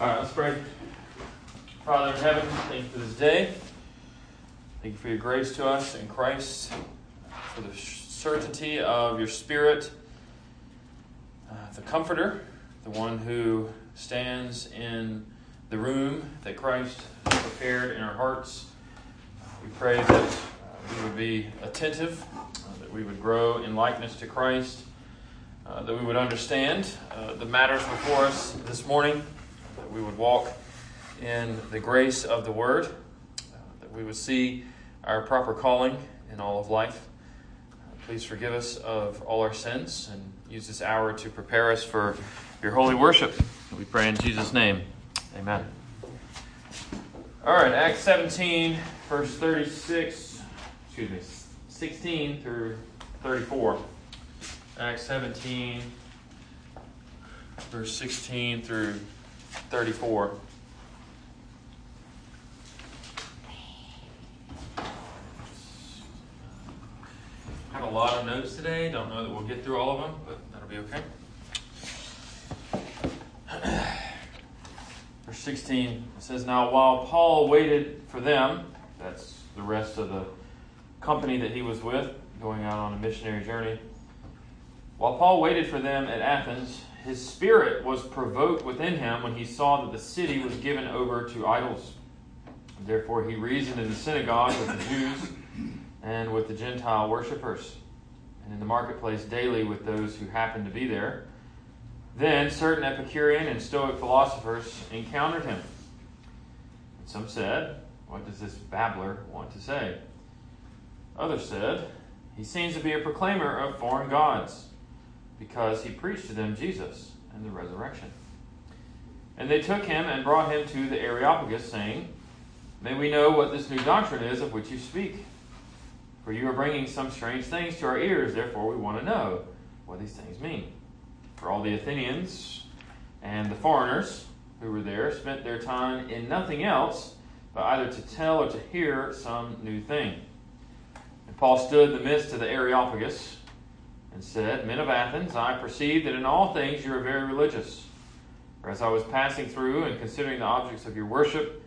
All right, let's pray. Father in heaven, thank you for this day. Thank you for your grace to us in Christ, for the certainty of your Spirit, the Comforter, the one who stands in the room that Christ has prepared in our hearts. We pray that we would be attentive, that we would grow in likeness to Christ, that we would understand the matters before us this morning, that we would walk in the grace of the Word, that we would see our proper calling in all of life. Please forgive us of all our sins and use this hour to prepare us for your holy worship. We pray in Jesus' name. Amen. All right, Acts 17, verse 16 through 34. Acts 17, verse 16 through 34. I have a lot of notes today. Don't know that we'll get through all of them, but that'll be okay. Verse 16 says, "Now while Paul waited for them," that's the rest of the company that he was with, going out on a missionary journey. "While Paul waited for them at Athens, his spirit was provoked within him when he saw that the city was given over to idols. Therefore he reasoned in the synagogue with the Jews and with the Gentile worshippers, and in the marketplace daily with those who happened to be there. Then certain Epicurean and Stoic philosophers encountered him. And some said, 'What does this babbler want to say?' Others said, 'He seems to be a proclaimer of foreign gods, because he preached to them Jesus and the resurrection.' And they took him and brought him to the Areopagus, saying, 'May we know what this new doctrine is of which you speak? For you are bringing some strange things to our ears, therefore we want to know what these things mean.' For all the Athenians and the foreigners who were there spent their time in nothing else but either to tell or to hear some new thing. And Paul stood in the midst of the Areopagus and said, 'Men of Athens, I perceive that in all things you are very religious. For as I was passing through and considering the objects of your worship,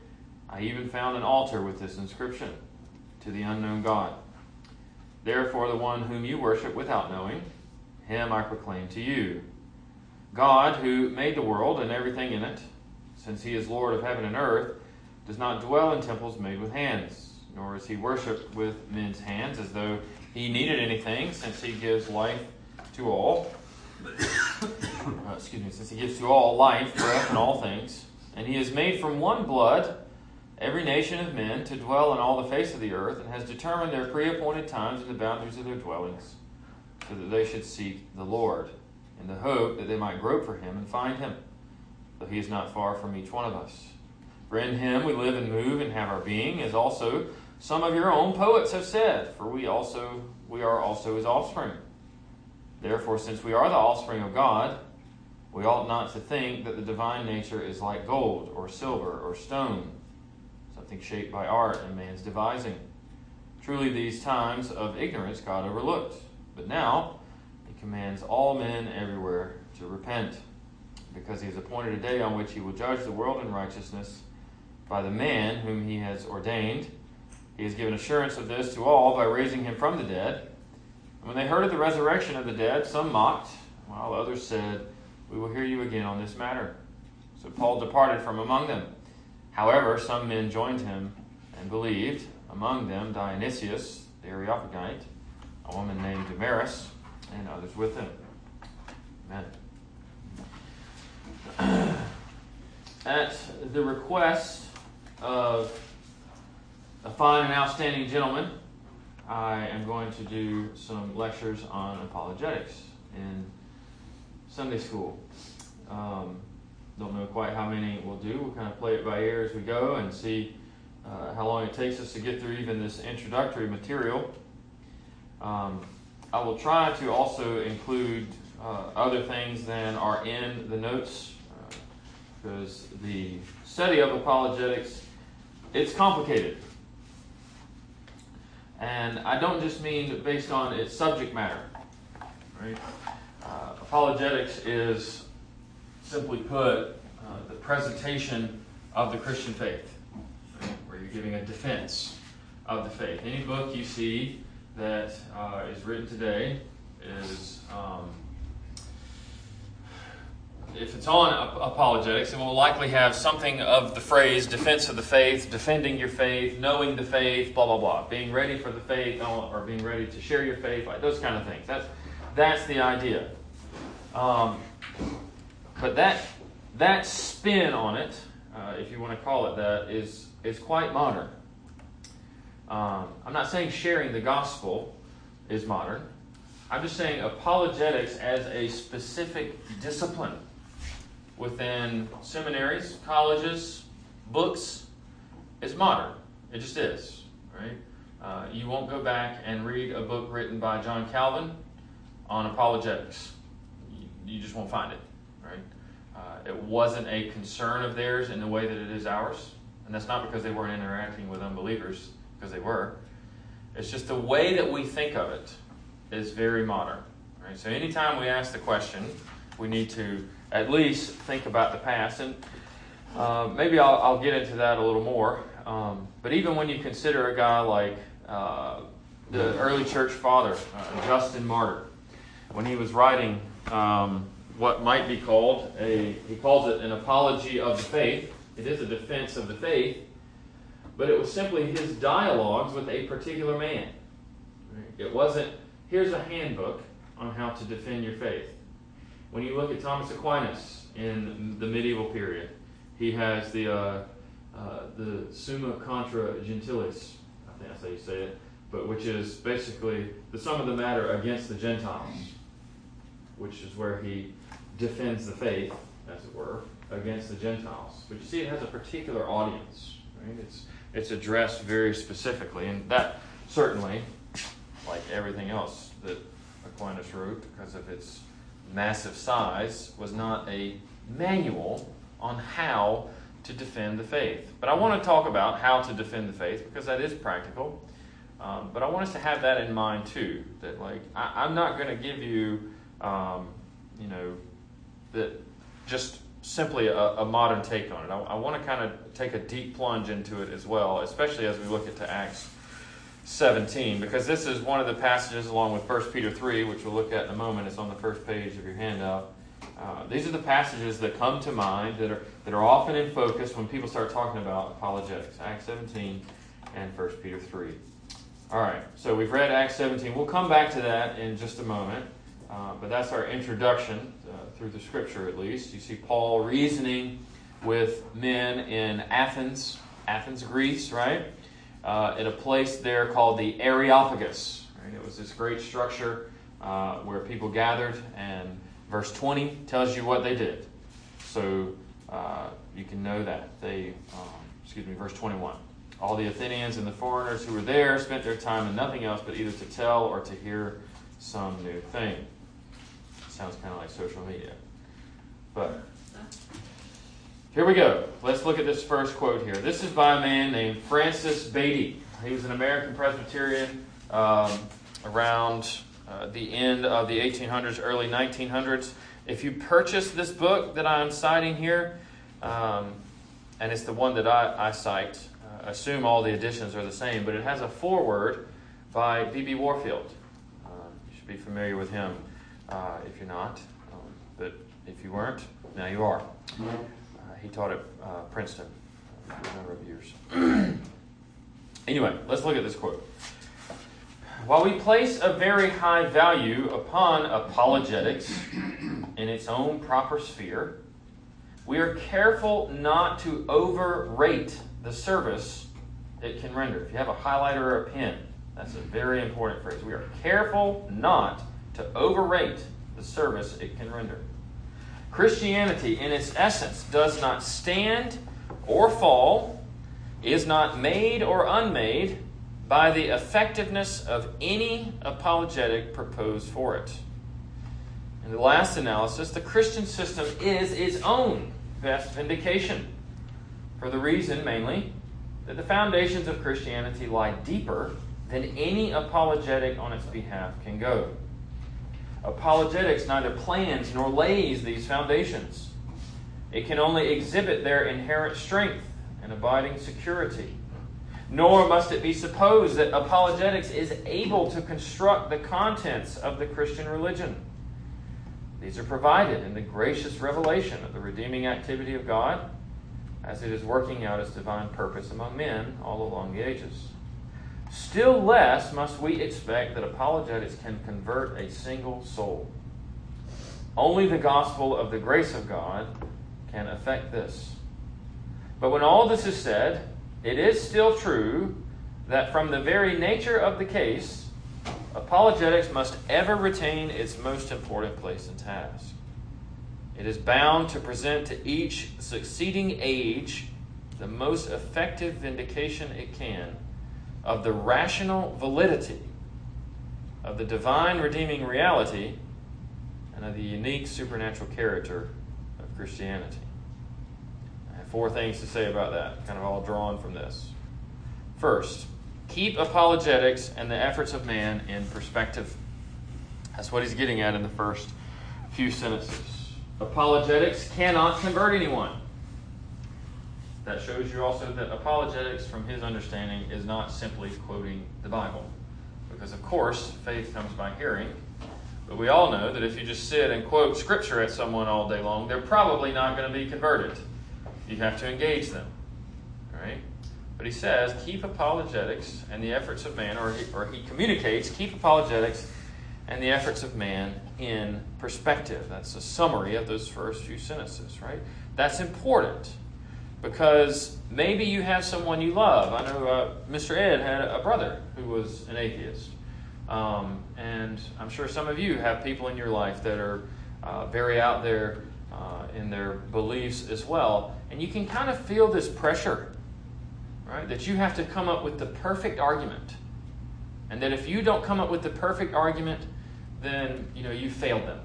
I even found an altar with this inscription: To the unknown God. Therefore the one whom you worship without knowing, him I proclaim to you. God, who made the world and everything in it, since he is Lord of heaven and earth, does not dwell in temples made with hands, nor is he worshipped with men's hands, as though he needed anything, since he gives life to all. Since he gives to all life, breath, and all things. And he has made from one blood every nation of men to dwell on all the face of the earth, and has determined their pre-appointed times and the boundaries of their dwellings, so that they should seek the Lord, in the hope that they might grope for him and find him, though he is not far from each one of us. For in him we live and move and have our being, as also some of your own poets have said, for we are also his offspring. Therefore, since we are the offspring of God, we ought not to think that the divine nature is like gold or silver or stone, something shaped by art and man's devising. Truly these times of ignorance God overlooked, but now he commands all men everywhere to repent, because he has appointed a day on which he will judge the world in righteousness by the man whom he has ordained. He has given assurance of this to all by raising him from the dead. And when they heard of the resurrection of the dead, some mocked, while others said, 'We will hear you again on this matter.' So Paul departed from among them. However, some men joined him and believed, among them Dionysius the Areopagite, a woman named Damaris, and others with him." Amen. At the request of a fine and outstanding gentleman, I am going to do some lectures on apologetics in Sunday school. Don't know quite how many we'll do. We'll kind of play it by ear as we go and see how long it takes us to get through even this introductory material. I will try to also include other things than are in the notes, because the study of apologetics, it's complicated. And I don't just mean based on its subject matter. Right? Apologetics is, simply put, the presentation of the Christian faith, where you're giving a defense of the faith. Any book you see that is written today is, if it's on apologetics, it will likely have something of the phrase defense of the faith, defending your faith, knowing the faith, blah, blah, blah, being ready for the faith, or being ready to share your faith, like those kind of things. That's the idea. But that spin on it, if you want to call it that, is quite modern. I'm not saying sharing the gospel is modern. I'm just saying apologetics as a specific discipline within seminaries, colleges, books is modern. It just is, right? You won't go back and read a book written by John Calvin on apologetics. You just won't find it, right? It wasn't a concern of theirs in the way that it is ours, and that's not because they weren't interacting with unbelievers, because they were. It's just the way that we think of it is very modern, right? So anytime we ask the question, we need to at least think about the past, and maybe I'll get into that a little more. But even when you consider a guy like the early church father, Justin Martyr, when he was writing what might be called he calls it an apology of the faith. It is a defense of the faith, but it was simply his dialogues with a particular man. It wasn't, here's a handbook on how to defend your faith. When you look at Thomas Aquinas in the medieval period, he has the Summa Contra Gentiles, I think that's how you say it, but which is basically the sum of the matter against the Gentiles, which is where he defends the faith, as it were, against the Gentiles. But you see, it has a particular audience, right? It's addressed very specifically, and that certainly, like everything else that Aquinas wrote, because of its massive size, was not a manual on how to defend the faith. But I want to talk about how to defend the faith, because that is practical. But I want us to have that in mind too, that like I'm not going to give you that just simply a modern take on it. I want to kind of take a deep plunge into it as well, especially as we look into Acts 17, because this is one of the passages along with 1 Peter 3, which we'll look at in a moment. It's on the first page of your handout. These are the passages that come to mind that are often in focus when people start talking about apologetics, Acts 17 and 1 Peter 3. All right, so we've read Acts 17. We'll come back to that in just a moment. But that's our introduction, through the scripture at least. You see Paul reasoning with men in Athens, Greece, right? In a place there called the Areopagus. Right? It was this great structure where people gathered, and verse 20 tells you what they did. So you can know that. Verse 21. All the Athenians and the foreigners who were there spent their time in nothing else but either to tell or to hear some new thing. Sounds kind of like social media. But here we go. Let's look at this first quote here. This is by a man named Francis Beatty. He was an American Presbyterian around the end of the 1800s, early 1900s. If you purchase this book that I'm citing here, and it's the one that I cite, assume all the editions are the same, but it has a foreword by B.B. Warfield. You should be familiar with him. If you're not, but if you weren't, now you are. He taught at Princeton for a number of years. Anyway, let's look at this quote. While we place a very high value upon apologetics in its own proper sphere, we are careful not to overrate the service it can render. If you have a highlighter or a pen, that's a very important phrase. We are careful not to overrate the service it can render. Christianity, in its essence, does not stand or fall, is not made or unmade by the effectiveness of any apologetic proposed for it. In the last analysis, the Christian system is its own best vindication, for the reason, mainly, that the foundations of Christianity lie deeper than any apologetic on its behalf can go. Apologetics neither plans nor lays these foundations. It can only exhibit their inherent strength and abiding security. Nor must it be supposed that apologetics is able to construct the contents of the Christian religion. These are provided in the gracious revelation of the redeeming activity of God as it is working out its divine purpose among men all along the ages. Still less must we expect that apologetics can convert a single soul. Only the gospel of the grace of God can affect this. But when all this is said, it is still true that from the very nature of the case, apologetics must ever retain its most important place and task. It is bound to present to each succeeding age the most effective vindication it can of the rational validity of the divine redeeming reality and of the unique supernatural character of Christianity. Four things to say about that, kind of all drawn from this. First, keep apologetics and the efforts of man in perspective. That's what he's getting at in the first few sentences. Apologetics cannot convert anyone. That shows you also that apologetics, from his understanding, is not simply quoting the Bible. Because, of course, faith comes by hearing. But we all know that if you just sit and quote Scripture at someone all day long, they're probably not going to be converted. You have to engage them, right? But he says, keep apologetics and the efforts of man, or he communicates, keep apologetics and the efforts of man in perspective. That's a summary of those first few sentences, right? That's important because maybe you have someone you love. I know Mr. Ed had a brother who was an atheist. And I'm sure some of you have people in your life that are very out there in their beliefs as well. And you can kind of feel this pressure, right? That you have to come up with the perfect argument. And that if you don't come up with the perfect argument, then, you failed them,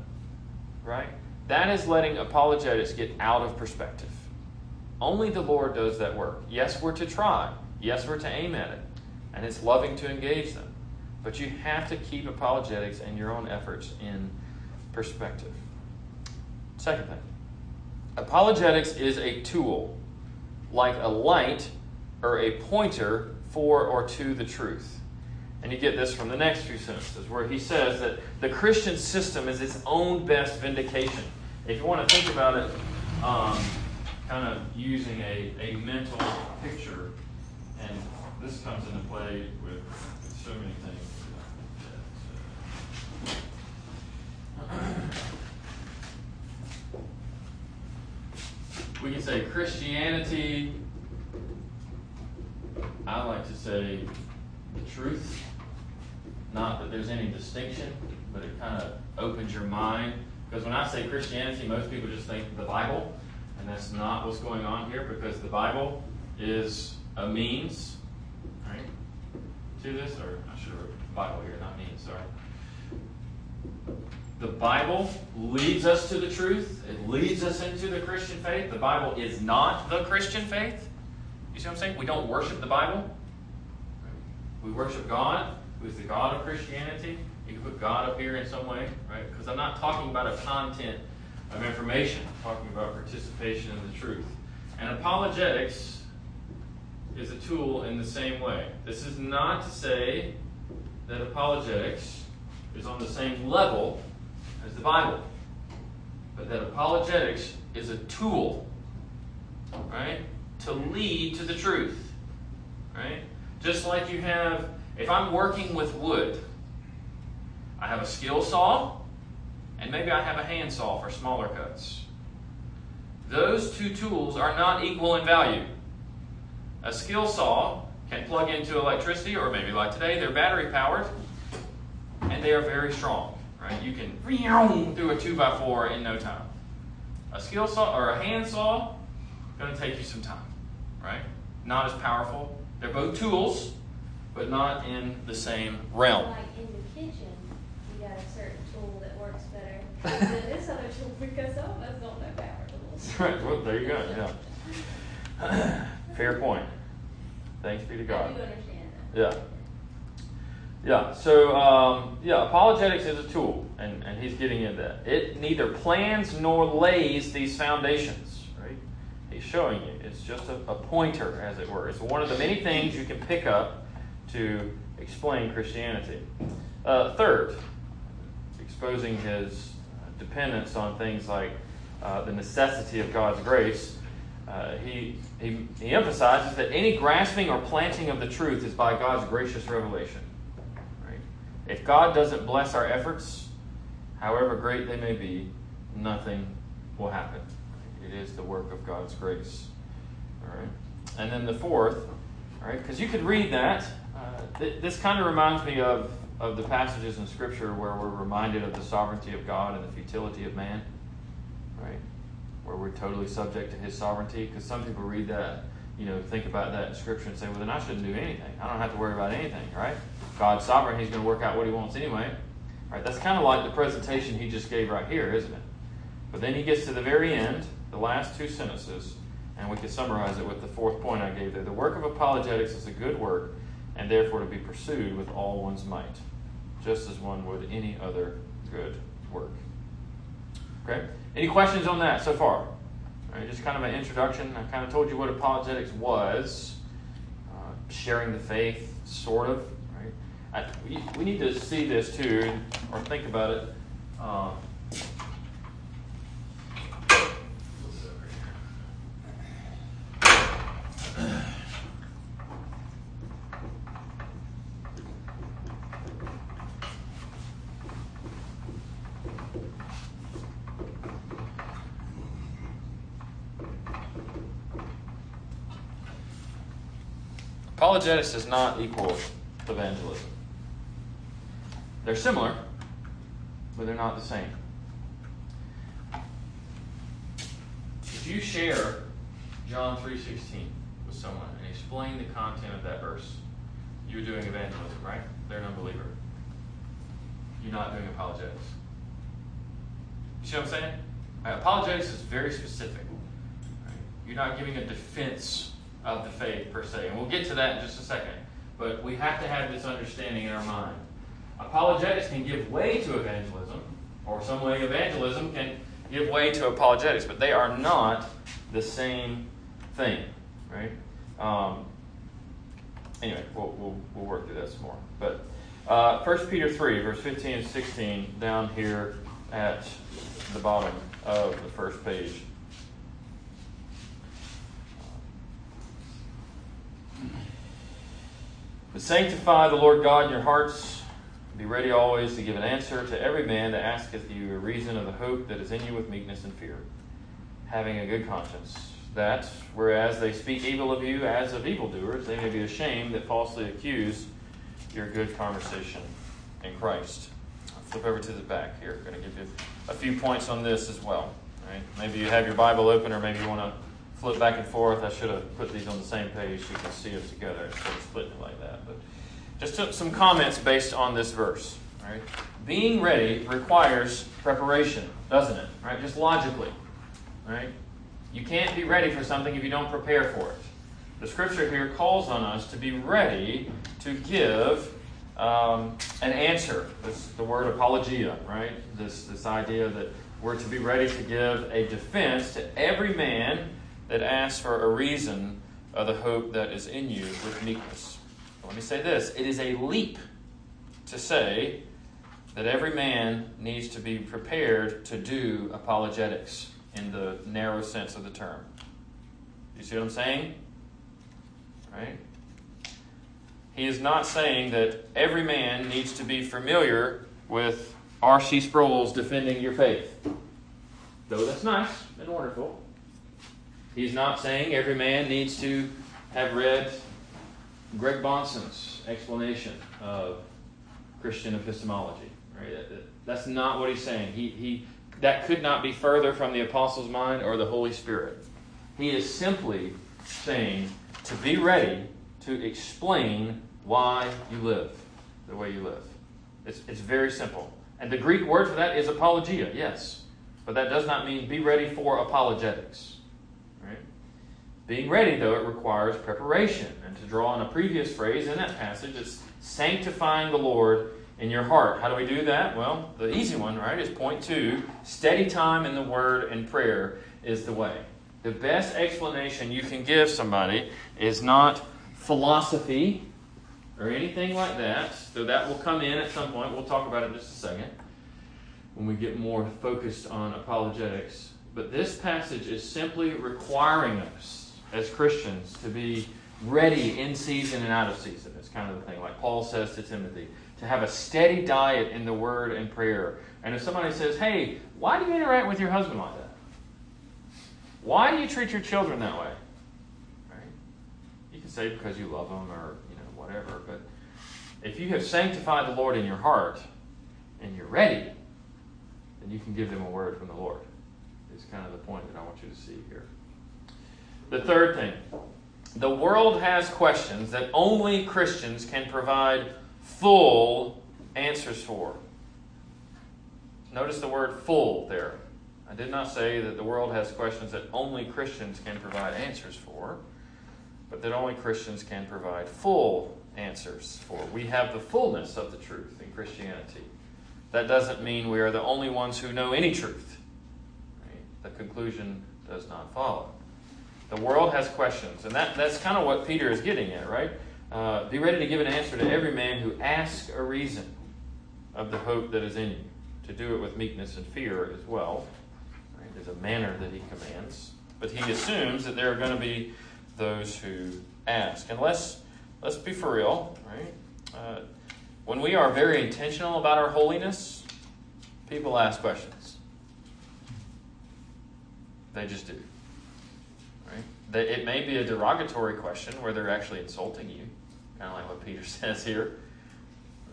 right? That is letting apologetics get out of perspective. Only the Lord does that work. Yes, we're to try. Yes, we're to aim at it. And it's loving to engage them. But you have to keep apologetics and your own efforts in perspective. Second thing. Apologetics is a tool, like a light or a pointer for or to the truth. And you get this from the next few sentences, where he says that the Christian system is its own best vindication. If you want to think about it, kind of using a mental picture, and this comes into play with so many things. We can say Christianity, I like to say the truth, not that there's any distinction, but it kind of opens your mind. Because when I say Christianity, most people just think the Bible, and that's not what's going on here, because the Bible is a means, right, to this, or I should have wrote Bible here, not means, sorry. The Bible leads us to the truth. It leads us into the Christian faith. The Bible is not the Christian faith. You see what I'm saying? We don't worship the Bible. We worship God, who is the God of Christianity. You can put God up here in some way, right? Because I'm not talking about a content of information. I'm talking about participation in the truth. And apologetics is a tool in the same way. This is not to say that apologetics is on the same level as the Bible, but that apologetics is a tool, right, to lead to the truth, right? Just like you have, if I'm working with wood, I have a skill saw, and maybe I have a hand saw for smaller cuts. Those two tools are not equal in value. A skill saw can plug into electricity, or maybe like today, they're battery powered, and they are very strong. Right? You can do a 2x4 in no time. A skill saw or a hand saw is going to take you some time, right? Not as powerful. They're both tools, but not in the same realm. Like in the kitchen, you got a certain tool that works better than this other tool because some of us don't know power tools. Right. Well, there you go. Yeah. Fair point. Thanks be to God. I do understand that. Yeah. Yeah, so, apologetics is a tool, and he's getting into that. It neither plans nor lays these foundations, is showing you. It's just a pointer, as it were. It's one of the many things you can pick up to explain Christianity. Third, exposing his dependence on things like the necessity of God's grace. He emphasizes that any grasping or planting of the truth is by God's gracious revelation. Right? If God doesn't bless our efforts, however great they may be, nothing will happen. It is the work of God's grace. All right. And then the fourth, all right, because you could read that. This kind of reminds me of the passages in Scripture where we're reminded of the sovereignty of God and the futility of man, right? Where we're totally subject to His sovereignty. Because some people read that, think about that in Scripture and say, well, then I shouldn't do anything. I don't have to worry about anything, right? God's sovereign. He's going to work out what He wants anyway. All right, that's kind of like the presentation he just gave right here, isn't it? But then he gets to the very end, the last two sentences, and we can summarize it with the fourth point I gave there. The work of apologetics is a good work, and therefore to be pursued with all one's might, just as one would any other good work. Okay? Any questions on that so far? All right, just kind of an introduction. I kind of told you what apologetics was, sharing the faith, sort of. Right? We need to see this too, or think about it. Apologetics does not equal evangelism. They're similar, but they're not the same. If you share John 3:16 with someone and explain the content of that verse, you're doing evangelism, right? They're an unbeliever. You're not doing apologetics. You see what I'm saying? Apologetics is very specific. Right? You're not giving a defense of the faith, per se. And we'll get to that in just a second. But we have to have this understanding in our mind. Apologetics can give way to evangelism, or some way evangelism can give way to apologetics, but they are not the same thing, right? Anyway, we'll work through that some more. But 1 Peter 3, verse 15 and 16, down here at the bottom of the first page. But sanctify the Lord God in your hearts. Be ready always to give an answer to every man that asketh you a reason of the hope that is in you with meekness and fear, having a good conscience, that, whereas they speak evil of you as of evildoers, they may be ashamed that falsely accuse your good conversation in Christ. I'll flip over to the back here. I'm going to give you a few points on this as well. All right? Maybe you have your Bible open, or maybe you want to flip back and forth. I should have put these on the same page so you can see them together instead of splitting it like that. But just took some comments based on this verse. All right? Being ready requires preparation, doesn't it? All right? Just logically. All right? You can't be ready for something if you don't prepare for it. The Scripture here calls on us to be ready to give an answer. That's the word apologia, right? This idea that we're to be ready to give a defense to every man that asks for a reason of the hope that is in you with meekness. But let me say this. It is a leap to say that every man needs to be prepared to do apologetics in the narrow sense of the term. You see what I'm saying? Right? He is not saying that every man needs to be familiar with R.C. Sproul's Defending Your Faith. Though that's nice and wonderful. He's not saying every man needs to have read Greg Bonson's explanation of Christian epistemology. Right? That's not what he's saying. He that could not be further from the apostle's mind or the Holy Spirit. He is simply saying to be ready to explain why you live the way you live. It's very simple. And the Greek word for that is apologia, yes. But that does not mean be ready for apologetics. Being ready, though, it requires preparation. And to draw on a previous phrase in that passage, it's sanctifying the Lord in your heart. How do we do that? Well, the easy one, right, is point 2. Steady time in the Word and prayer is the way. The best explanation you can give somebody is not philosophy or anything like that, though that will come in at some point. We'll talk about it in just a second when we get more focused on apologetics. But this passage is simply requiring us as Christians to be ready in season and out of season. It's kind of the thing, like Paul says to Timothy, to have a steady diet in the word and prayer. And if somebody says, hey, why do you interact with your husband like that? Why do you treat your children that way? Right? You can say because you love them or whatever, but if you have sanctified the Lord in your heart and you're ready, then you can give them a word from the Lord. It's kind of the point that I want you to see here. The third thing, the world has questions that only Christians can provide full answers for. Notice the word full there. I did not say that the world has questions that only Christians can provide answers for, but that only Christians can provide full answers for. We have the fullness of the truth in Christianity. That doesn't mean we are the only ones who know any truth. Right? The conclusion does not follow. The world has questions, and that's kind of what Peter is getting at, right? Be ready to give an answer to every man who asks a reason of the hope that is in you, to do it with meekness and fear as well. Right? There's a manner that he commands, but he assumes that there are going to be those who ask. And let's be for real, right? When we are very intentional about our holiness, people ask questions. They just do. Right? It may be a derogatory question where they're actually insulting you, kind of like what Peter says here.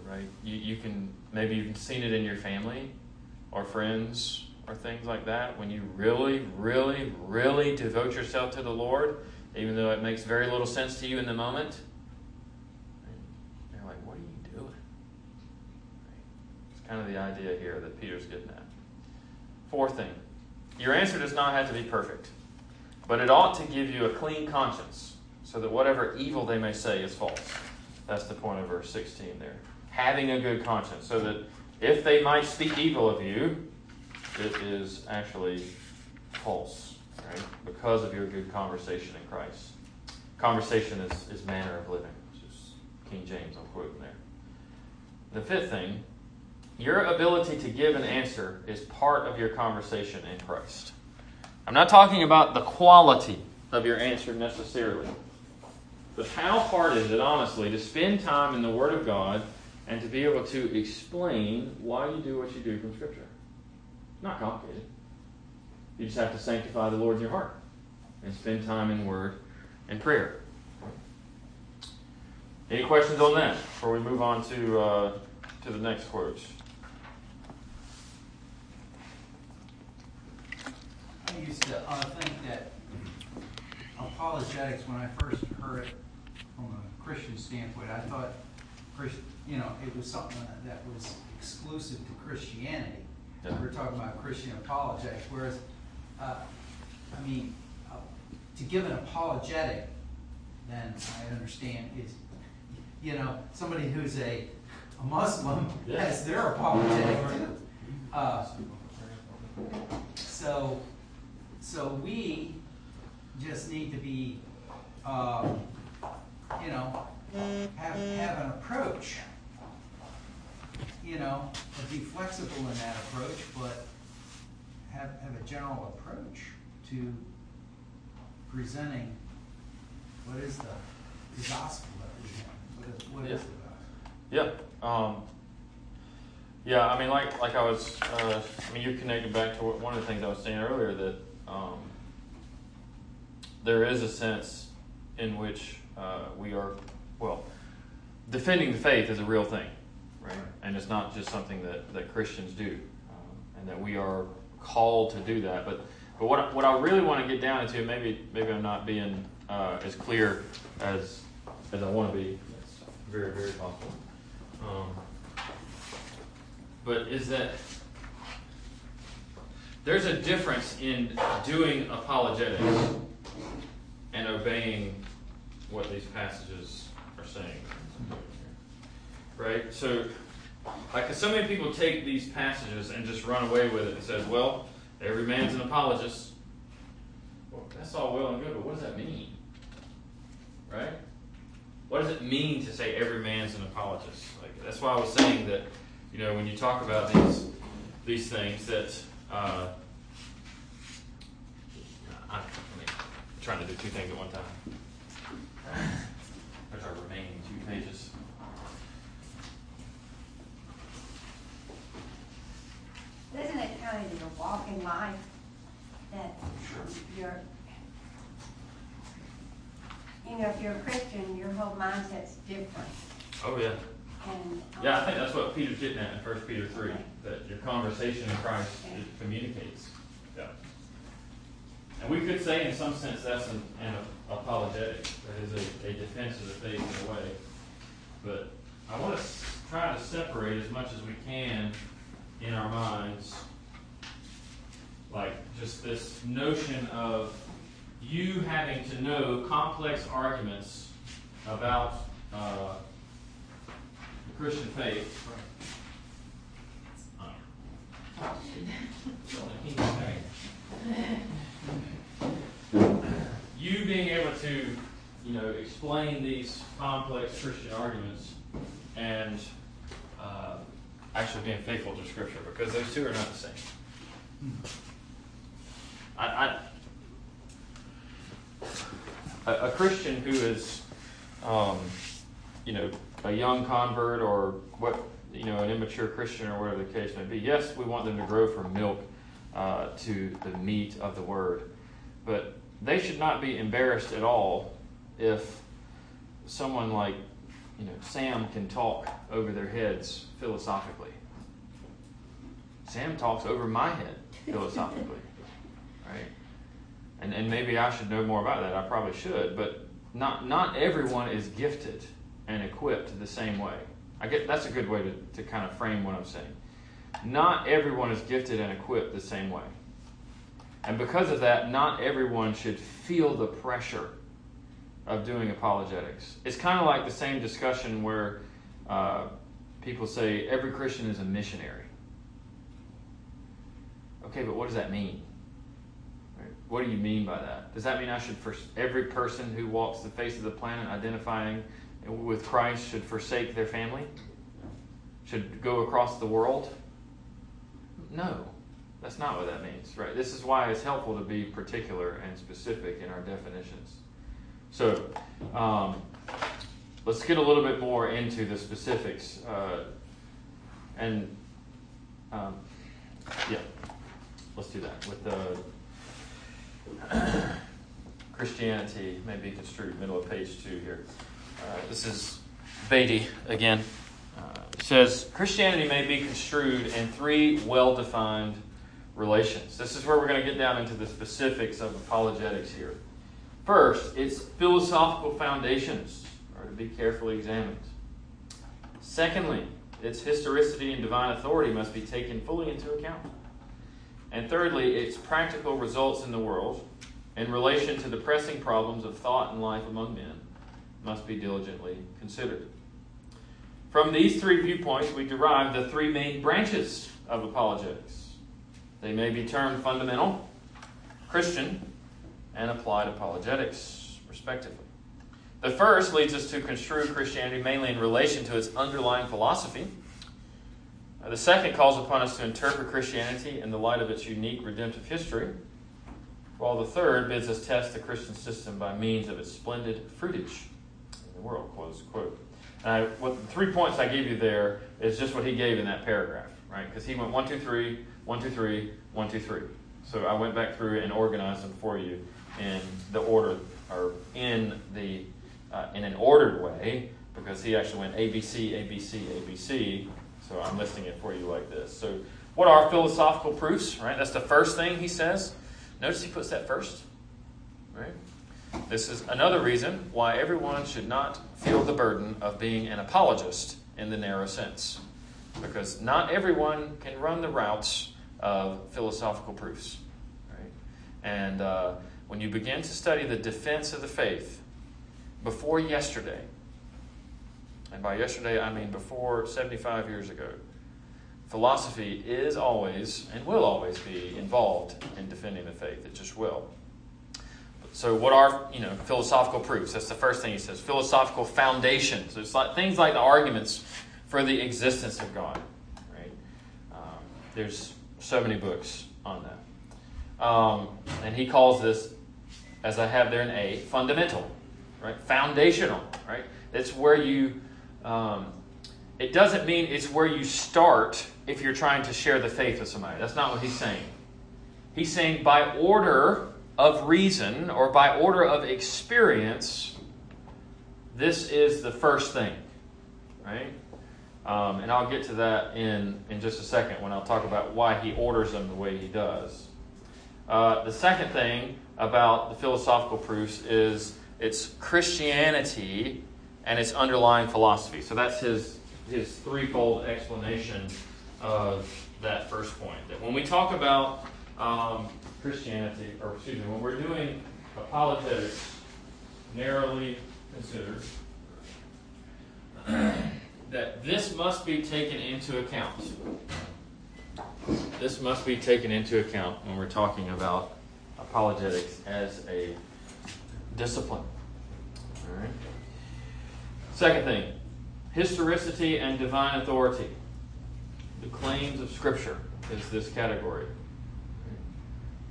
Right? You can, maybe you've seen it in your family or friends or things like that. When you really, really, really devote yourself to the Lord, even though it makes very little sense to you in the moment, they're like, what are you doing? It's kind of the idea here that Peter's getting at. Fourth thing, your answer does not have to be perfect, but it ought to give you a clean conscience so that whatever evil they may say is false. That's the point of verse 16 there. Having a good conscience so that if they might speak evil of you, it is actually false. Right? Because of your good conversation in Christ. Conversation is manner of living. Just King James, I'm quoting there. The fifth thing, your ability to give an answer is part of your conversation in Christ. I'm not talking about the quality of your answer necessarily, but how hard is it, honestly, to spend time in the Word of God and to be able to explain why you do what you do from Scripture? Not complicated. You just have to sanctify the Lord in your heart and spend time in word and prayer. Any questions on that before we move on to the next quotes? I used to think that apologetics, when I first heard it from a Christian standpoint, I thought it was something that was exclusive to Christianity. Yeah. We're talking about Christian apologetics, whereas to give an apologetic, then I understand is, somebody who's a Muslim has their apologetic too. So we just need to be, have an approach, be flexible in that approach, but have a general approach to presenting what is the gospel that we have. What is the gospel? Yeah. Like I was, you're connected back to one of the things I was saying earlier, that there is a sense in which we are, defending the faith is a real thing, right? And it's not just something that Christians do, and that we are called to do that, but what I really want to get down into, maybe I'm not being as clear as I want to be. That's very, very possible. But is that there's a difference in doing apologetics and obeying what these passages are saying, right? So. Because so many people take these passages and just run away with it and says, every man's an apologist. Well, that's all well and good, but what does that mean? Right? What does it mean to say every man's an apologist? Like, that's why I was saying that, you know, when you talk about these things, that I'm trying to do two things at one time. There's our remaining 2 pages. Doesn't it kind of your walk in life that you're, you know, if you're a Christian, your whole mindset's different. Oh, yeah. And, I think that's what Peter's getting at in 1 Peter 3, okay, that your conversation in Christ, okay, it communicates. Yeah. And we could say in some sense that's an apologetic. That is a defense of the faith in a way. But I want to try to separate as much as we can in our minds, like just this notion of you having to know complex arguments about the Christian faith. You being able to, you know, explain these complex Christian arguments and actually being faithful to Scripture, because those two are not the same. A Christian who is, you know, a young convert or what, you know, an immature Christian or whatever the case may be. Yes, we want them to grow from milk to the meat of the Word, but they should not be embarrassed at all if someone like, you know, Sam can talk over their heads philosophically. Sam talks over my head philosophically, right? And maybe I should know more about that. I probably should, but not everyone is gifted and equipped the same way. I get that's a good way to kind of frame what I'm saying. Not everyone is gifted and equipped the same way. And because of that, not everyone should feel the pressure of doing apologetics. It's kind of like the same discussion where people say every Christian is a missionary. Okay, but what does that mean? What do you mean by that? Does that mean I should, for every person who walks the face of the planet identifying with Christ should forsake their family? Should go across the world? No, that's not what that means, right? This is why it's helpful to be particular and specific in our definitions. So, let's get a little bit more into the specifics. Let's do that with the Christianity, may be construed, middle of page 2 here. This is Beatty again. It says, Christianity may be construed in 3 well-defined relations. This is where we're going to get down into the specifics of apologetics here. First, its philosophical foundations are to be carefully examined. Secondly, its historicity and divine authority must be taken fully into account. And thirdly, its practical results in the world in relation to the pressing problems of thought and life among men must be diligently considered. From these 3 viewpoints, we derive the 3 main branches of apologetics. They may be termed fundamental, Christian, and applied apologetics, respectively. The first leads us to construe Christianity mainly in relation to its underlying philosophy. The second calls upon us to interpret Christianity in the light of its unique redemptive history, while the third bids us test the Christian system by means of its splendid fruitage in the world, close quote. What the 3 points I gave you there is just what he gave in that paragraph, right? Because he went 1, 2, 3, 1, 2, 3, 1, 2, 3. So I went back through and organized them for you in the order, or in an ordered way, because he actually went A, B, C, A, B, C, A, B, C. So I'm listing it for you like this. So what are philosophical proofs, right? That's the first thing he says. Notice he puts that first, right? This is another reason why everyone should not feel the burden of being an apologist in the narrow sense, because not everyone can run the routes of philosophical proofs, right? And when you begin to study the defense of the faith before yesterday, and by yesterday, I mean before 75 years ago. Philosophy is always and will always be involved in defending the faith. It just will. So what are, philosophical proofs? That's the first thing he says. Philosophical foundations. It's like things like the arguments for the existence of God. Right? There's so many books on that. And he calls this, as I have there in A, fundamental. Right? Foundational. Right? That's where you... it doesn't mean it's where you start if you're trying to share the faith with somebody. That's not what he's saying. He's saying by order of reason or by order of experience, this is the first thing, right? And I'll get to that in just a second when I'll talk about why he orders them the way he does. The second thing about the philosophical proofs is it's Christianity and its underlying philosophy. So that's his threefold explanation of that first point. That when we talk about Christianity, or excuse me, when we're doing apologetics, narrowly considered, that this must be taken into account. This must be taken into account when we're talking about apologetics as a discipline. All right. Second thing, historicity and divine authority. The claims of Scripture is this category.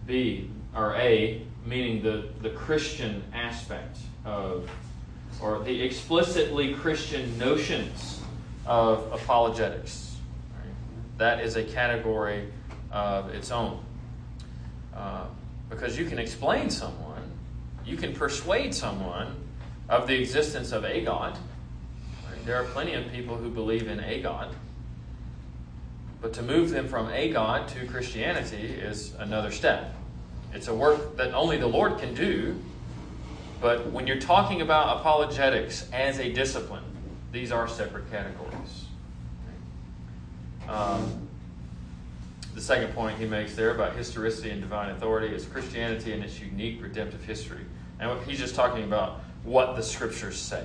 B, or A, meaning the Christian aspect of, or the explicitly Christian notions of apologetics. That is a category of its own. Because you can explain someone, you can persuade someone of the existence of a God. There are plenty of people who believe in a God. But to move them from a God to Christianity is another step. It's a work that only the Lord can do. But when you're talking about apologetics as a discipline, these are separate categories. The second point he makes there about historicity and divine authority is Christianity and its unique redemptive history. And he's just talking about what the Scriptures say.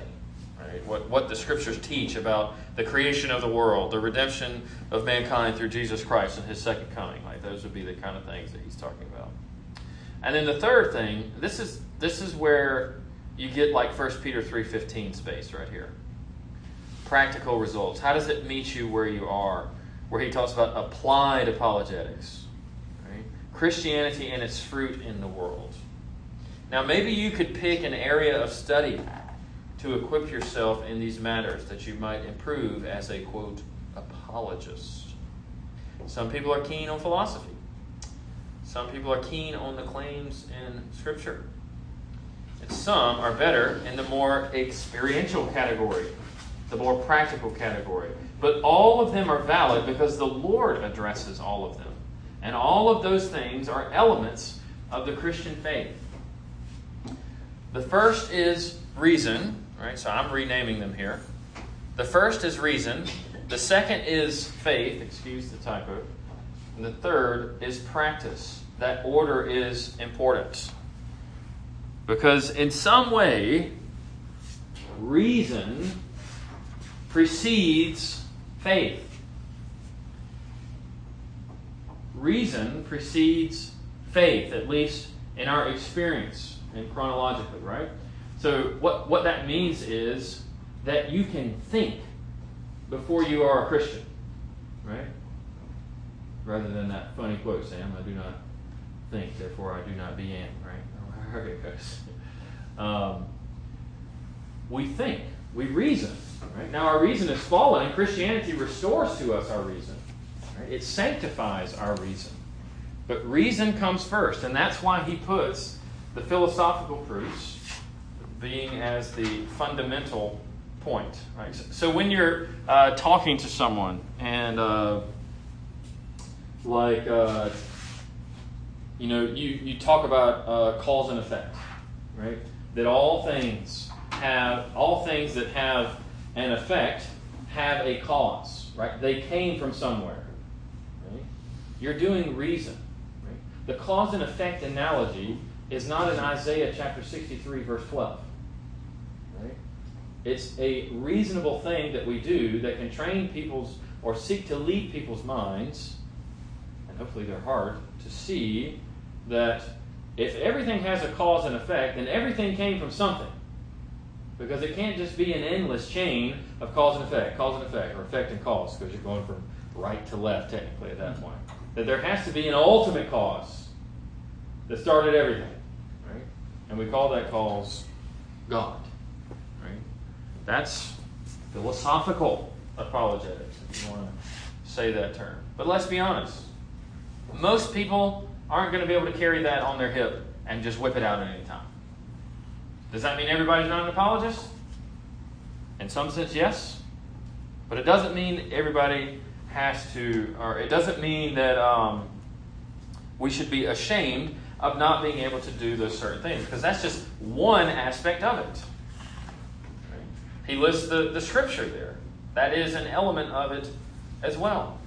Right? What the Scriptures teach about the creation of the world, the redemption of mankind through Jesus Christ and his second coming. Like those would be the kind of things that he's talking about. And then the third thing, this is where you get like 1 Peter 3:15 space right here. Practical results. How does it meet you where you are? Where he talks about applied apologetics. Right? Christianity and its fruit in the world. Now maybe you could pick an area of study to equip yourself in these matters that you might improve as a, quote, apologist. Some people are keen on philosophy. Some people are keen on the claims in Scripture. And some are better in the more experiential category, the more practical category. But all of them are valid because the Lord addresses all of them. And all of those things are elements of the Christian faith. The first is reason. Right, so I'm renaming them here. The first is reason. The second is faith. Excuse the typo. And the third is practice. That order is important. Because in some way, reason precedes faith. Reason precedes faith, at least in our experience and chronologically, right? So what that means is that you can think before you are a Christian, right? Rather than that funny quote, Sam, I do not think, therefore I do not be am, right? There it goes. We think, we reason, right? Now our reason is fallen, and Christianity restores to us our reason. Right? It sanctifies our reason. But reason comes first, and that's why he puts the philosophical proofs being as the fundamental point. Right? So when you're talking to someone and you talk about cause and effect, right? That all things that have an effect have a cause, right? They came from somewhere. Right? You're doing reason. Right? The cause and effect analogy is not in Isaiah chapter 63 verse 12. It's a reasonable thing that we do that can train people's or seek to lead people's minds and hopefully their heart to see that If everything has a cause and effect, then everything came from something. Because it can't just be an endless chain of cause and effect, or effect and cause, because you're going from right to left, technically, at that point. That there has to be an ultimate cause that started everything, right? And we call that cause God, right? That's philosophical apologetics, if you want to say that term. But let's be honest. Most people aren't going to be able to carry that on their hip and just whip it out at any time. Does that mean everybody's not an apologist? In some sense, yes. But it doesn't mean everybody has to, or it doesn't mean that we should be ashamed of not being able to do those certain things, because that's just one aspect of it. He lists the scripture there. That is an element of it as well.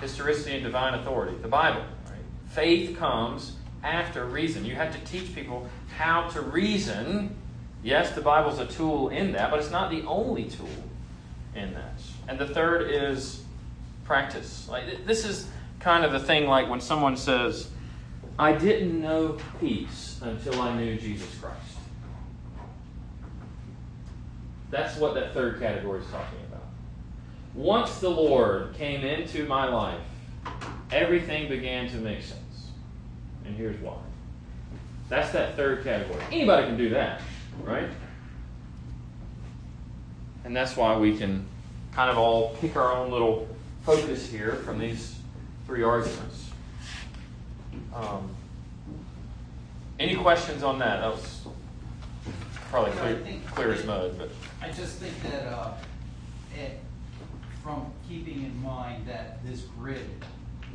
Historicity and divine authority, the Bible. Right? Faith comes after reason. You have to teach people how to reason. Yes, the Bible's a tool in that, but it's not the only tool in that. And the third is practice. Like, this is kind of the thing like when someone says, I didn't know peace until I knew Jesus Christ. That's what that third category is talking about. Once the Lord came into my life, everything began to make sense. And here's why. That's that third category. Anybody can do that, right? And that's why we can kind of all pick our own little focus here from these three arguments. Any questions on that? That was probably clear as mud. But I just think that from keeping in mind that this grid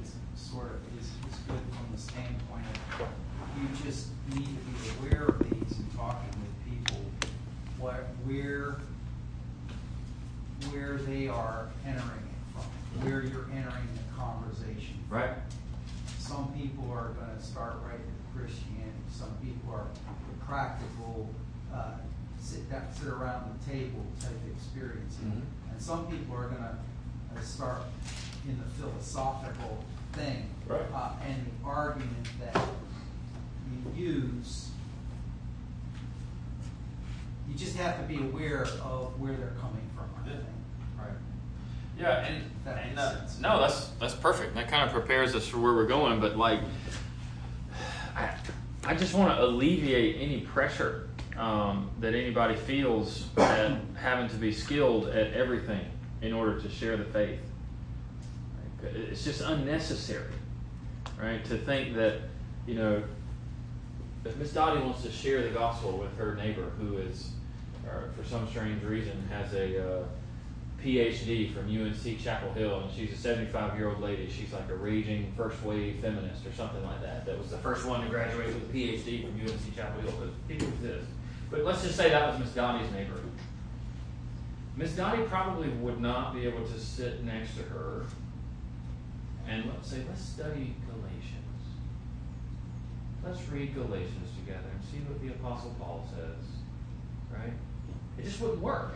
is sort of is good from the standpoint of you just need to be aware of these and talking with people where they are entering it from, where you're entering the conversation from. Right. Some people are going to start right with Christianity. Some people are practical, sit around the table type experience. Mm-hmm. Some people are going to start in the philosophical thing, right. And the argument that you use, you just have to be aware of where they're coming from, I think. Right? Yeah, and that makes sense. No, that's perfect. That kind of prepares us for where we're going, but like, I just want to alleviate any pressure that anybody feels at having to be skilled at everything in order to share the faith. It's just unnecessary, right? To think that, you know, if Miss Dottie wants to share the gospel with her neighbor who is, or for some strange reason, has a PhD from UNC Chapel Hill, and she's a 75-year-old lady. She's like a raging first-wave feminist or something like that. That was the first one to graduate with a PhD from UNC Chapel Hill. But people exist. But let's just say that was Miss Dottie's neighbor. Miss Dottie probably would not be able to sit next to her and let's study Galatians. Let's read Galatians together and see what the Apostle Paul says. Right? It just wouldn't work.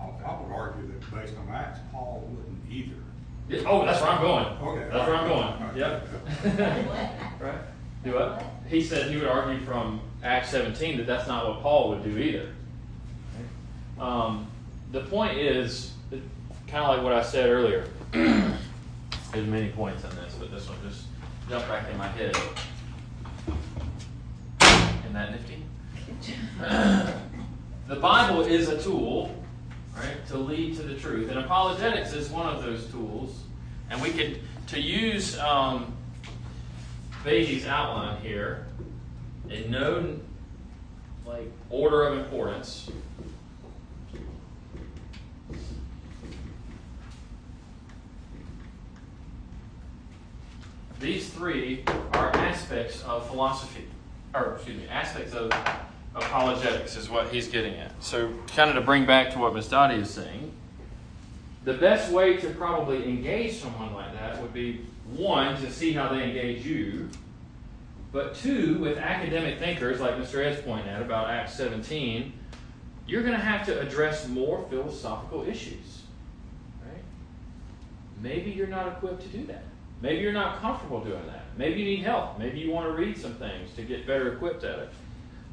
I would argue that based on Acts, Paul wouldn't either. Yeah. Oh, that's where I'm going. Okay. That's where I'm going. Okay. Yep. Right? Do what? He said he would argue from Acts 17 that that's not what Paul would do either. Right. The point is, kind of like what I said earlier. There's many points in this, but this one just jumped back in my head. Isn't that nifty? The Bible is a tool, right, to lead to the truth. And apologetics is one of those tools. And we could, to use Beatty's outline here, in no order of importance, these three are aspects of philosophy, or excuse me, aspects of apologetics is what he's getting at. So kind of to bring back to what Ms. Dottie is saying, the best way to probably engage someone like that would be, one, to see how they engage you, but two, with academic thinkers, like Mr. Ed's pointing out about Acts 17, you're going to have to address more philosophical issues. Right? Maybe you're not equipped to do that. Maybe you're not comfortable doing that. Maybe you need help. Maybe you want to read some things to get better equipped at it.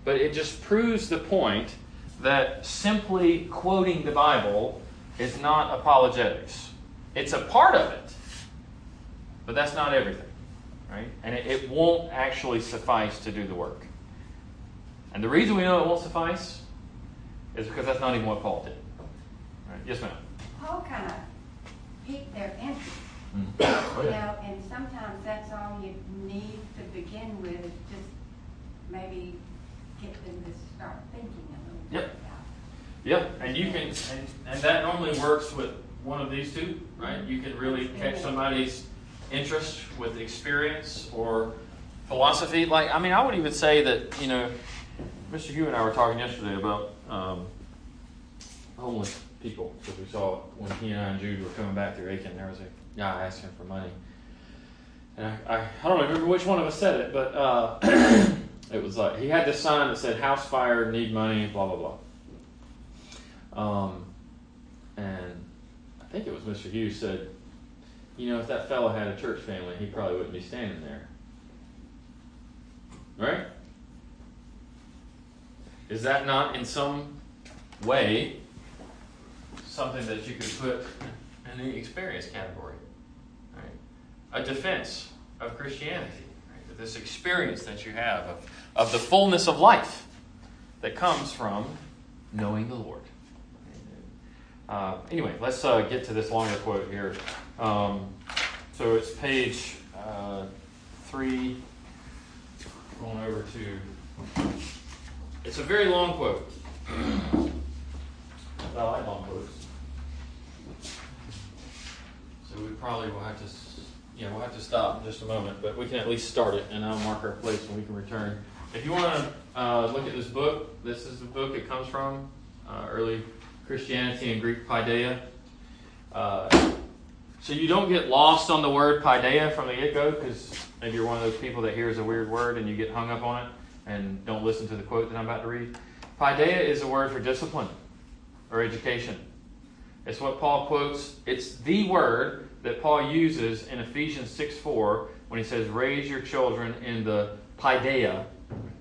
But it just proves the point that simply quoting the Bible is not apologetics. It's a part of it, but that's not everything, right? And it won't actually suffice to do the work. And the reason we know it won't suffice is because that's not even what Paul did. Right? Yes, ma'am? Paul kind of piqued their interest. Mm-hmm. You know, and sometimes that's all you need to begin with, is just maybe get them to start thinking a little bit about it. Yep, and you can, and that normally works with one of these two, right? You can really catch somebody's interest with experience or philosophy. Like, I mean, I would even say that, you know, Mr. Hugh and I were talking yesterday about homeless people, because we saw when he and I and Jude were coming back through Aiken, there was a guy asking for money. And I don't remember which one of us said it, but it was like, he had this sign that said, house fire, need money, blah, blah, blah. And I think it was Mr. Hugh said, you know, if that fellow had a church family, he probably wouldn't be standing there. Right? Is that not in some way something that you could put in the experience category? Right? A defense of Christianity. Right? This experience that you have of the fullness of life that comes from knowing the Lord. Anyway, let's get to this longer quote here. So it's page 3, going over to... It's a very long quote. I like long quotes. So we probably will have to, we'll have to stop in just a moment, but we can at least start it, and I'll mark our place when we can return. If you want to look at this book, this is the book it comes from, Early Christianity and Greek Paideia. So you don't get lost on the word paideia from the get-go, because maybe you're one of those people that hears a weird word and you get hung up on it and don't listen to the quote that I'm about to read. Paideia is a word for discipline or education. It's what Paul quotes. It's the word that Paul uses in Ephesians 6:4 when he says, raise your children in the paideia,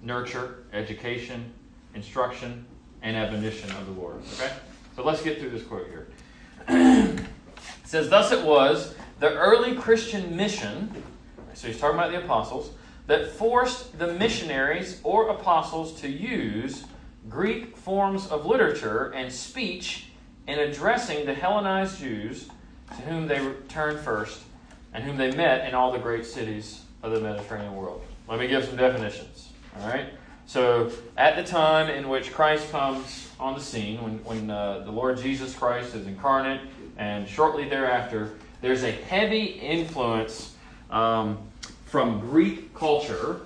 nurture, education, instruction, and admonition of the Lord. Okay? So let's get through this quote here. It says, thus it was the early Christian mission, so he's talking about the apostles, that forced the missionaries or apostles to use Greek forms of literature and speech in addressing the Hellenized Jews to whom they returned first and whom they met in all the great cities of the Mediterranean world. Let me give some definitions. All right. So at the time in which Christ comes on the scene, when the Lord Jesus Christ is incarnate, and shortly thereafter, there's a heavy influence from Greek culture,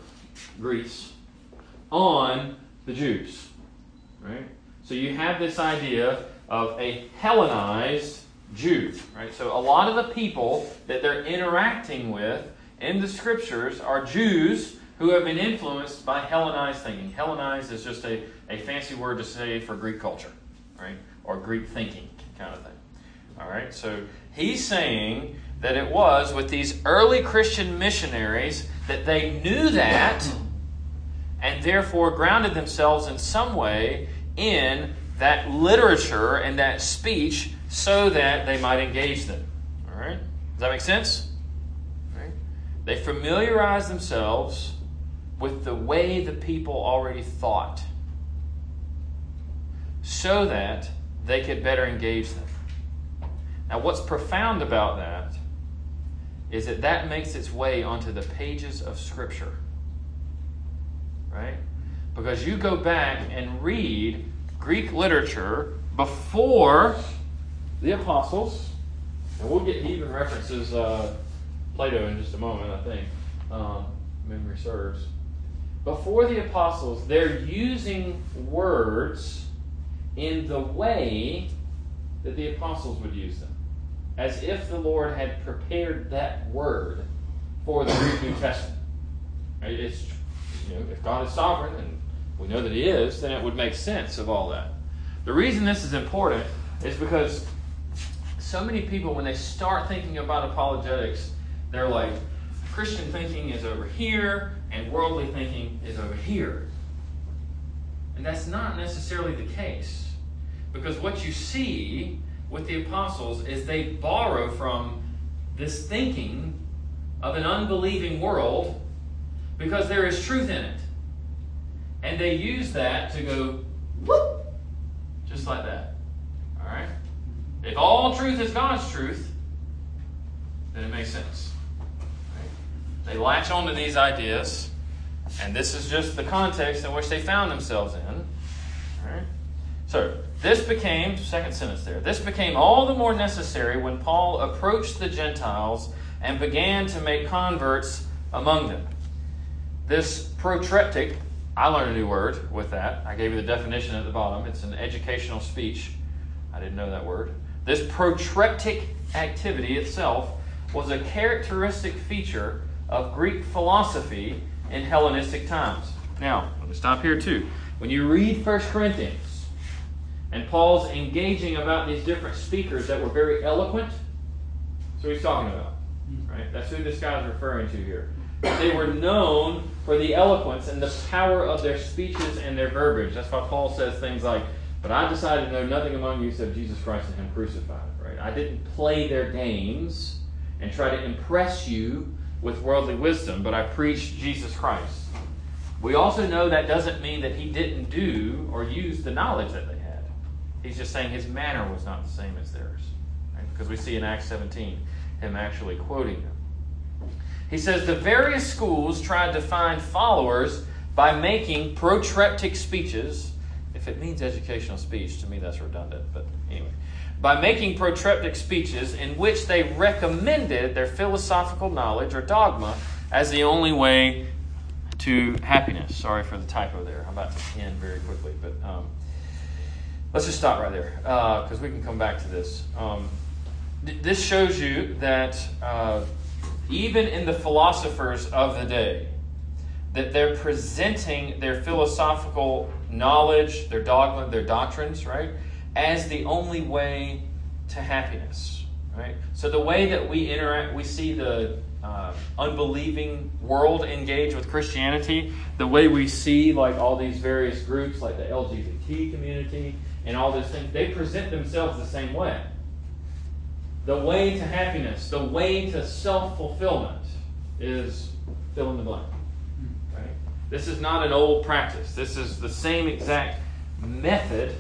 Greece, on the Jews. Right? So you have this idea of a Hellenized Jew. Right? So a lot of the people that they're interacting with in the Scriptures are Jews who have been influenced by Hellenized thinking. Hellenized is just a fancy word to say for Greek culture, right? Or Greek thinking kind of thing. All right? So he's saying that it was with these early Christian missionaries that they knew that and therefore grounded themselves in some way in that literature and that speech so that they might engage them. All right? Does that make sense? All right. They familiarized themselves with the way the people already thought so that they could better engage them. Now, what's profound about that is that that makes its way onto the pages of Scripture. Right? Because you go back and read Greek literature before the apostles, and we'll get even references Plato in just a moment, I think, memory serves. Before the apostles, they're using words in the way that the apostles would use them, as if the Lord had prepared that word for the Greek New Testament. Right? It's, you know, if God is sovereign, and we know that He is, then it would make sense of all that. The reason this is important is because so many people, when they start thinking about apologetics, they're like, Christian thinking is over here and worldly thinking is over here. And that's not necessarily the case. Because what you see with the apostles is they borrow from this thinking of an unbelieving world because there is truth in it. And they use that to go, whoop, just like that. All right? If all truth is God's truth, then it makes sense. Right? They latch onto these ideas, and this is just the context in which they found themselves in. All right? So, this became all the more necessary when Paul approached the Gentiles and began to make converts among them. This protreptic, I learned a new word with that. I gave you the definition at the bottom. It's an educational speech. I didn't know that word. This protreptic activity itself was a characteristic feature of Greek philosophy in Hellenistic times. Now, let me stop here too. When you read 1 Corinthians and Paul's engaging about these different speakers that were very eloquent, that's what he's talking about. Right? That's who this guy is referring to here. They were known for the eloquence and the power of their speeches and their verbiage. That's why Paul says things like, "But I decided to know nothing among you except Jesus Christ and Him crucified." Right? I didn't play their games and try to impress you with worldly wisdom, but I preached Jesus Christ. We also know that doesn't mean that he didn't do or use the knowledge that they had. He's just saying his manner was not the same as theirs. Right? Because we see in Acts 17 him actually quoting them. He says, the various schools tried to find followers by making protreptic speeches. If it means educational speech, to me that's redundant, but anyway. By making protreptic speeches in which they recommended their philosophical knowledge or dogma as the only way to happiness. Sorry for the typo there. I'm about to end very quickly, but let's just stop right there because we can come back to this. This shows you that even in the philosophers of the day, that they're presenting their philosophical knowledge, their dogma, their doctrines, right, as the only way to happiness, right? So the way that we interact, we see the unbelieving world engage with Christianity, the way we see like all these various groups like the LGBT community and all those things, they present themselves the same way. The way to happiness, the way to self-fulfillment is fill in the blank, right? This is not an old practice. This is the same exact method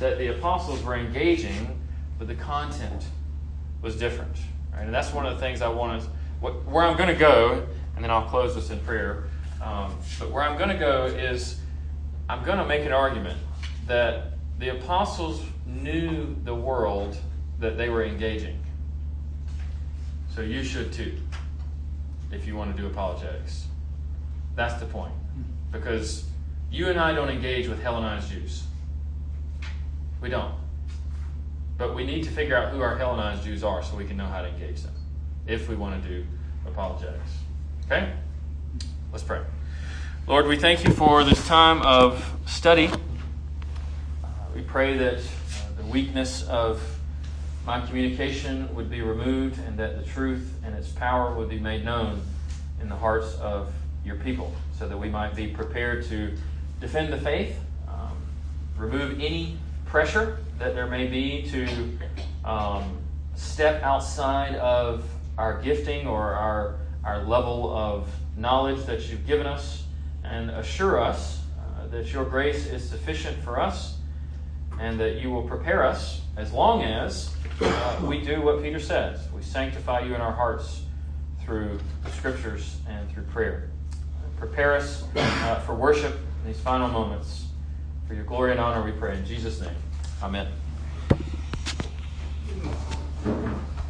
that the apostles were engaging, but the content was different. Right? And that's one of the things I want to, where I'm going to go, and then I'll close this in prayer, but where I'm going to go is I'm going to make an argument that the apostles knew the world that they were engaging. So you should too, if you want to do apologetics. That's the point. Because you and I don't engage with Hellenized Jews. We don't. But we need to figure out who our Hellenized Jews are so we can know how to engage them if we want to do apologetics. Okay? Let's pray. Lord, we thank you for this time of study. We pray that the weakness of my communication would be removed and that the truth and its power would be made known in the hearts of your people so that we might be prepared to defend the faith, remove any pressure that there may be to step outside of our gifting or our level of knowledge that you've given us, and assure us that your grace is sufficient for us and that you will prepare us as long as we do what Peter says. We sanctify you in our hearts through the scriptures and through prayer. Prepare us for worship in these final moments. For your glory and honor we pray in Jesus' name. Amen.